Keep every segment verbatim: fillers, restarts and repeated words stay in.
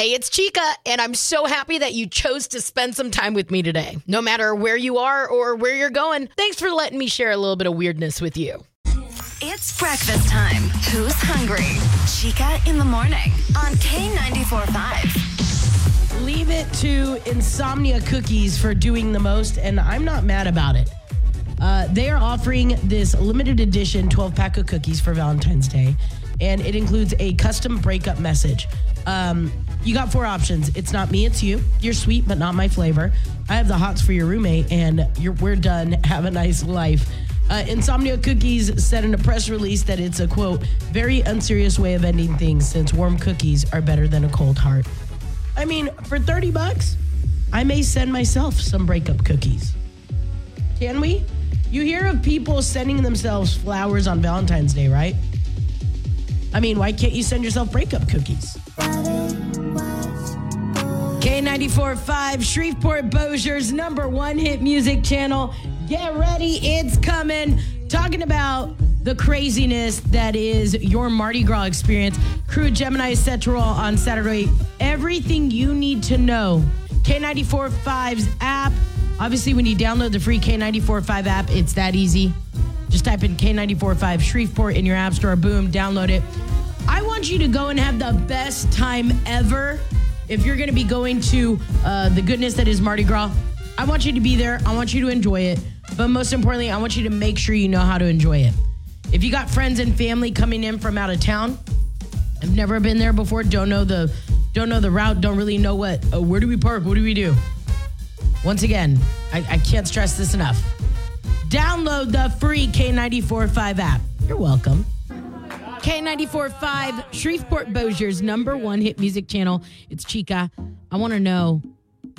Hey, it's Chica, and I'm so happy that you chose to spend some time with me today. No matter where you are or where you're going, thanks for letting me share a little bit of weirdness with you. It's breakfast time. Who's hungry? Chica in the Morning on K ninety-four point five. Leave it to Insomnia Cookies for doing the most, and I'm not mad about it. Uh, they are offering this limited edition twelve pack of cookies for Valentine's Day, and it includes a custom breakup message. Um, you got four options. It's not me, it's you. You're sweet, but not my flavor. I have the hots for your roommate, and you're, we're done. Have a nice life. Uh, Insomnia Cookies said in a press release that it's a, quote, very unserious way of ending things since warm cookies are better than a cold heart. I mean, for thirty bucks, I may send myself some breakup cookies. Can we? You hear of people sending themselves flowers on Valentine's Day, right? I mean, why can't you send yourself breakup cookies? K ninety-four point five, Shreveport-Bossier's number one hit music channel. Get ready, it's coming. Talking about the craziness that is your Mardi Gras experience. Crew of Gemini is set to roll on Saturday. Everything you need to know. K ninety-four point five's app. Obviously, when you download the free K ninety-four point five app, it's that easy. Just type in K ninety-four point five Shreveport in your app store. Boom, download it. I want you to go and have the best time ever. If you're going to be going to uh, the goodness that is Mardi Gras, I want you to be there. I want you to enjoy it. But most importantly, I want you to make sure you know how to enjoy it. If you got friends and family coming in from out of town, I've never been there before. Don't know the, don't know the route. Don't really know what. Uh, where do we park? What do we do? Once again, I, I can't stress this enough. Download the free K ninety-four point five app. You're welcome. K ninety-four point five, Shreveport-Bossier's number one hit music channel. It's Chica. I want to know,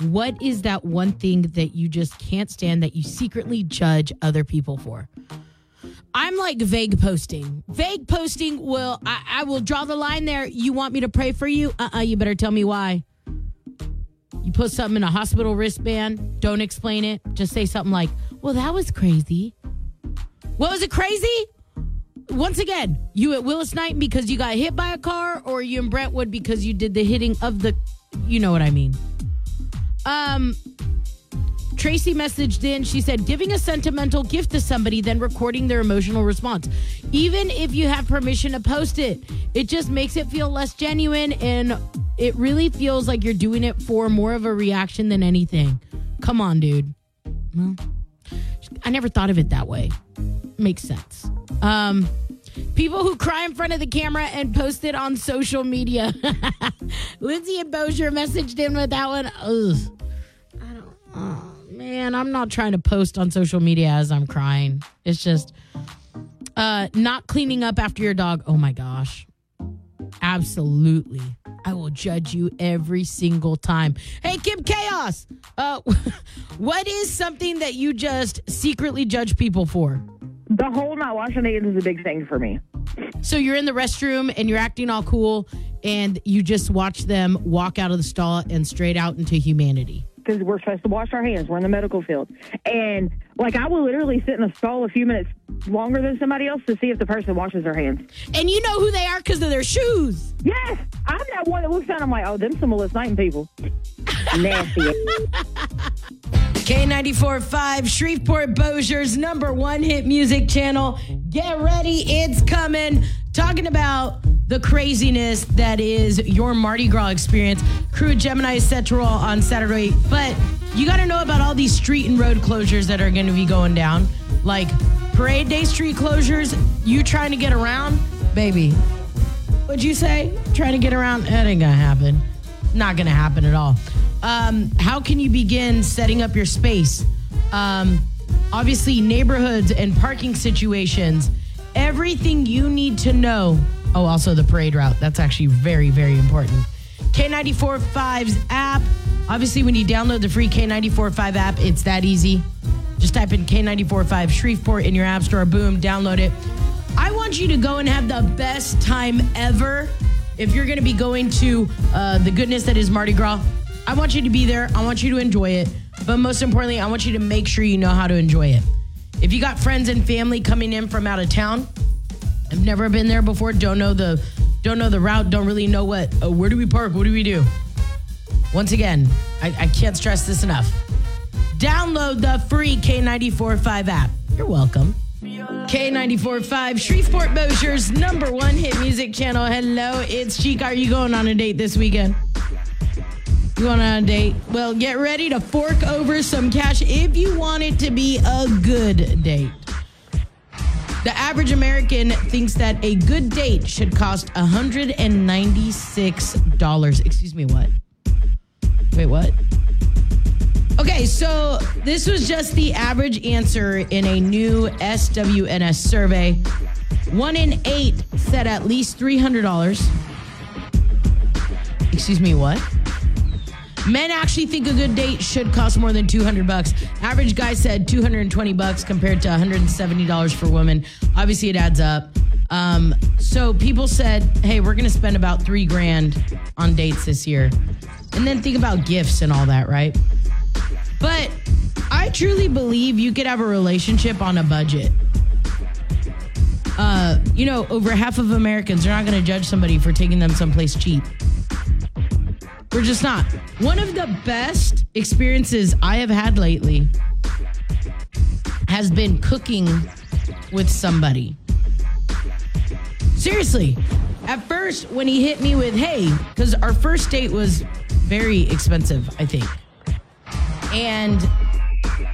what is that one thing that you just can't stand that you secretly judge other people for? I'm like vague posting. Vague posting will, I, I will draw the line there. You want me to pray for you? Uh-uh, you better tell me why. You put something in a hospital wristband, don't explain it. Just say something like, well, that was crazy. What was it crazy? Once again, you at Willis Knighton because you got hit by a car, or you in Brentwood because you did the hitting of the, you know what I mean. Um, Tracy messaged in. She said, giving a sentimental gift to somebody, then recording their emotional response. Even if you have permission to post it, it just makes it feel less genuine, and it really feels like you're doing it for more of a reaction than anything. Come on, dude. Well, I never thought of it that way. Makes sense. Um, people who cry in front of the camera and post it on social media. Lindsay and Bossier messaged in with that one. Ugh. I don't, oh, man, I'm not trying to post on social media as I'm crying. It's just uh, not cleaning up after your dog. Oh, my gosh. Absolutely. I will judge you every single time. Hey, Kim Chaos, uh, what is something that you just secretly judge people for? The whole not washing it is a big thing for me. So you're in the restroom and you're acting all cool, and you just watch them walk out of the stall and straight out into humanity. Because we're supposed to wash our hands. We're in the medical field. And, like, I will literally sit in the stall a few minutes longer than somebody else to see if the person washes their hands. And you know who they are because of their shoes. Yes. I'm that one that looks down and I'm like, oh, them some Willis Knighton people. Nasty. K ninety-four point five, Shreveport-Bossier's number one hit music channel. Get ready. It's coming. Talking about the craziness that is your Mardi Gras experience. Crew of Gemini is set to roll on Saturday, but you got to know about all these street and road closures that are going to be going down. Like parade day street closures, you trying to get around? Baby, what'd you say? Trying to get around? That ain't going to happen. Not going to happen at all. Um, how can you begin setting up your space? Um, obviously, neighborhoods and parking situations. Everything you need to know. Oh, also the parade route. That's actually very, very important. K ninety-four point five's app. Obviously, when you download the free K ninety-four point five app, it's that easy. Just type in K ninety-four point five Shreveport in your app store. Boom, download it. I want you to go and have the best time ever. If you're going to be going to uh, the goodness that is Mardi Gras, I want you to be there. I want you to enjoy it. But most importantly, I want you to make sure you know how to enjoy it. If you got friends and family coming in from out of town, I've never been there before. Don't know the, don't know the route. Don't really know what. Uh, where do we park? What do we do? Once again, I, I can't stress this enough. Download the free K ninety-four point five app. You're welcome. K ninety-four point five, Shreveport-Bossier's number one hit music channel. Hello, it's Chica. Are you going on a date this weekend? You going on a date? Well, get ready to fork over some cash if you want it to be a good date. The average American thinks that a good date should cost one hundred ninety-six dollars. Excuse me, what? Wait, what? Okay, so this was just the average answer in a new S W N S survey. One in eight said at least three hundred dollars. Excuse me, what? Men actually think a good date should cost more than two hundred bucks. Average guy said two hundred twenty bucks compared to one hundred seventy dollars for women. Obviously, it adds up. Um, so people said, hey, we're going to spend about three grand on dates this year. And then think about gifts and all that, right? But I truly believe you could have a relationship on a budget. Uh, you know, over half of Americans are not going to judge somebody for taking them someplace cheap. We're just not. One of the best experiences I have had lately has been cooking with somebody. Seriously. At first, when he hit me with, hey, because our first date was very expensive, I think. And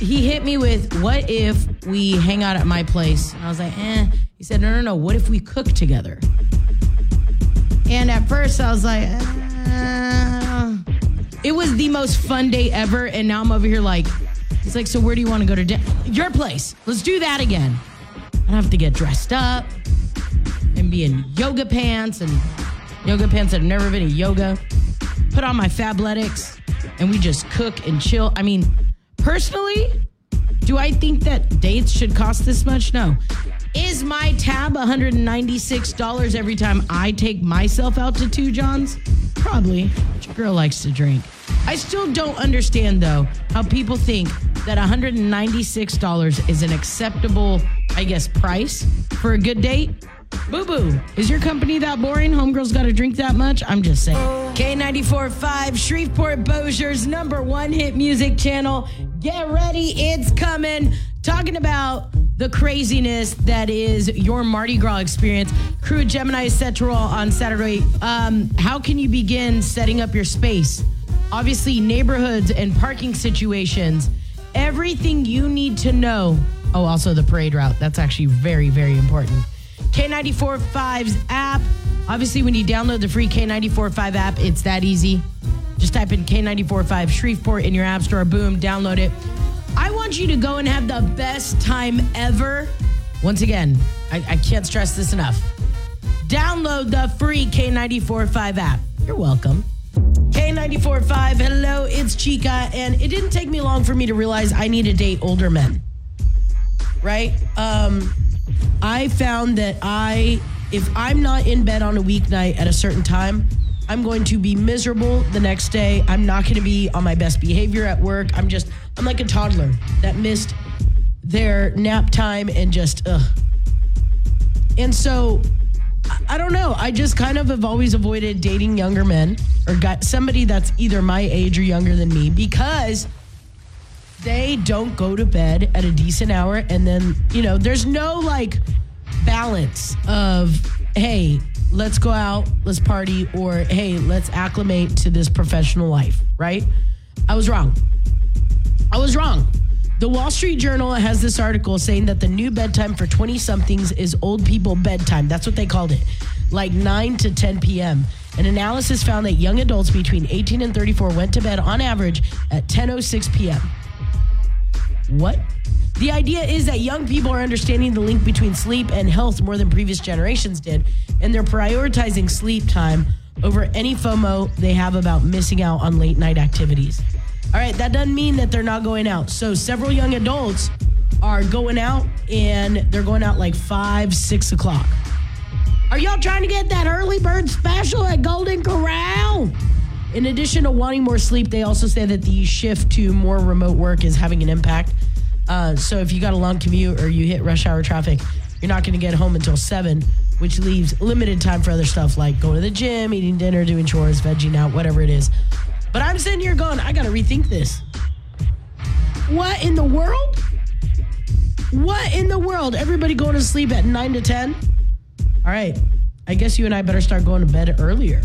he hit me with, what if we hang out at my place? And I was like, eh. He said, no, no, no. What if we cook together? And at first, I was like, eh. It was the most fun day ever, and now I'm over here like, it's like, so where do you want to go to dinner? Your place. Let's do that again. I don't have to get dressed up and be in yoga pants and yoga pants that have never been to yoga. Put on my Fabletics, and we just cook and chill. I mean, personally, do I think that dates should cost this much? No. Is my tab one hundred ninety-six dollars every time I take myself out to Two Johns? Probably. Your girl likes to drink. I still don't understand, though, how people think that one hundred ninety-six dollars is an acceptable, I guess, price for a good date. Boo-boo. Is your company that boring? Homegirls got to drink that much? I'm just saying. K ninety-four point five, Shreveport-Bossier's number one hit music channel. Get ready. It's coming. Talking about the craziness that is your Mardi Gras experience. Crew of Gemini is set to roll on Saturday. Um, how can you begin setting up your space? Obviously, neighborhoods and parking situations. Everything you need to know. Oh, also the parade route. That's actually very, very important. K ninety-four point five's app. Obviously, when you download the free K ninety-four point five app, it's that easy. Just type in K ninety-four point five Shreveport in your app store. Boom, download it. I want you to go and have the best time ever. Once again, I, I can't stress this enough. Download the free K ninety-four point five app. You're welcome. K ninety-four point five, hello, it's Chica. And it didn't take me long for me to realize I need to date older men. Right? Um, I found that I, if I'm not in bed on a weeknight at a certain time, I'm going to be miserable the next day. I'm not going to be on my best behavior at work. I'm just, I'm like a toddler that missed their nap time and just, ugh. And so, I don't know. I just kind of have always avoided dating younger men or got somebody that's either my age or younger than me because they don't go to bed at a decent hour. And then, you know, there's no like balance of, hey, let's go out, let's party, or hey, let's acclimate to this professional life, right? I was wrong. I was wrong. The Wall Street Journal has this article saying that the new bedtime for twenty-somethings is old people bedtime. That's what they called it, like nine to ten p.m. An analysis found that young adults between eighteen and thirty-four went to bed on average at ten oh six p.m. What? The idea is that young people are understanding the link between sleep and health more than previous generations did, and they're prioritizing sleep time over any FOMO they have about missing out on late night activities. All right, that doesn't mean that they're not going out. So several young adults are going out, and they're going out like five, six o'clock. Are y'all trying to get that early bird special at Golden Corral? In addition to wanting more sleep, they also say that the shift to more remote work is having an impact. Uh, so if you got a long commute or you hit rush hour traffic, you're not going to get home until seven, which leaves limited time for other stuff like going to the gym, eating dinner, doing chores, vegging out, whatever it is. But I'm sitting here going, I got to rethink this. What in the world? What in the world? Everybody going to sleep at nine to ten? All right. I guess you and I better start going to bed earlier.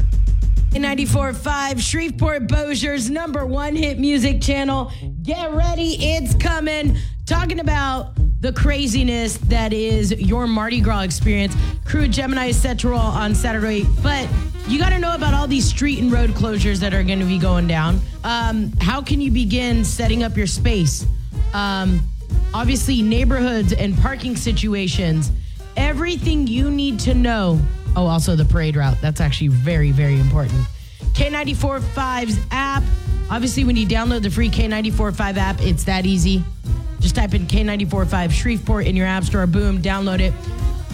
K ninety-four point five, Shreveport-Bossier's number one hit music channel. Get ready. It's coming. Talking about the craziness that is your Mardi Gras experience. Crew of Gemini is set to roll on Saturday. But you got to know about all these street and road closures that are going to be going down. Um, how can you begin setting up your space? Um, obviously, neighborhoods and parking situations. Everything you need to know. Oh, also the parade route. That's actually very, very important. K ninety-four point five's app. Obviously, when you download the free K ninety-four point five app, it's that easy. Just type in K ninety-four point five Shreveport in your app store. Boom, download it.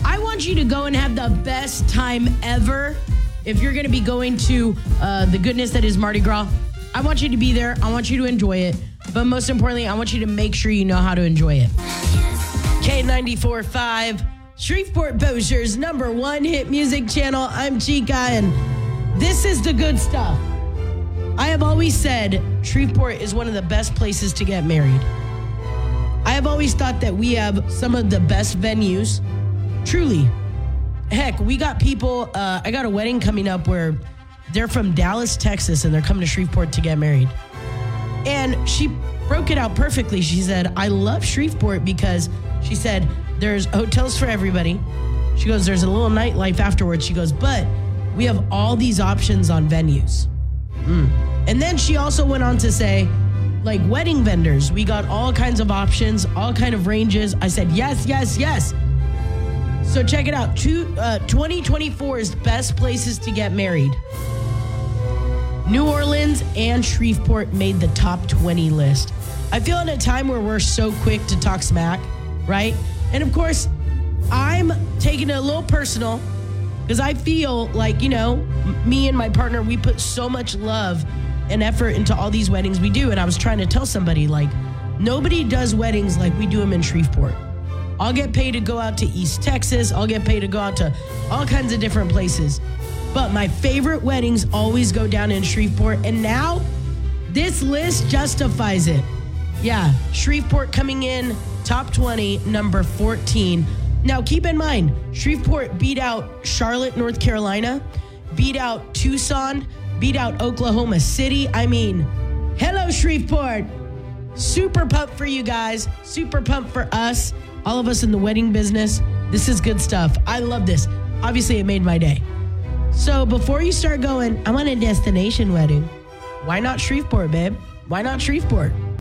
I want you to go and have the best time ever. If you're going to be going to uh, the goodness that is Mardi Gras, I want you to be there. I want you to enjoy it. But most importantly, I want you to make sure you know how to enjoy it. K ninety-four point five. Shreveport-Bossier's number one hit music channel. I'm Chica, and this is the good stuff. I have always said Shreveport is one of the best places to get married. I have always thought that we have some of the best venues. Truly. Heck, we got people, uh, I got a wedding coming up where they're from Dallas, Texas, and they're coming to Shreveport to get married. And she broke it out perfectly. She said, I love Shreveport because, she said, there's hotels for everybody. She goes, there's a little nightlife afterwards. She goes, but we have all these options on venues. Mm. And then she also went on to say, like wedding vendors, we got all kinds of options, all kind of ranges. I said, yes, yes, yes. So check it out. Two, uh, twenty twenty-four is best places to get married. New Orleans and Shreveport made the top twenty list. I feel in a time where we're so quick to talk smack, right? And of course, I'm taking it a little personal because I feel like, you know, me and my partner, we put so much love and effort into all these weddings we do. And I was trying to tell somebody, like, nobody does weddings like we do them in Shreveport. I'll get paid to go out to East Texas. I'll get paid to go out to all kinds of different places. But my favorite weddings always go down in Shreveport. And now this list justifies it. Yeah, Shreveport coming in top twenty, number fourteen. Now, keep in mind, Shreveport beat out Charlotte, North Carolina, beat out Tucson, beat out Oklahoma City. I mean, hello, Shreveport. Super pumped for you guys. Super pumped for us. All of us in the wedding business. This is good stuff. I love this. Obviously, it made my day. So before you start going, I want a destination wedding. Why not Shreveport, babe? Why not Shreveport?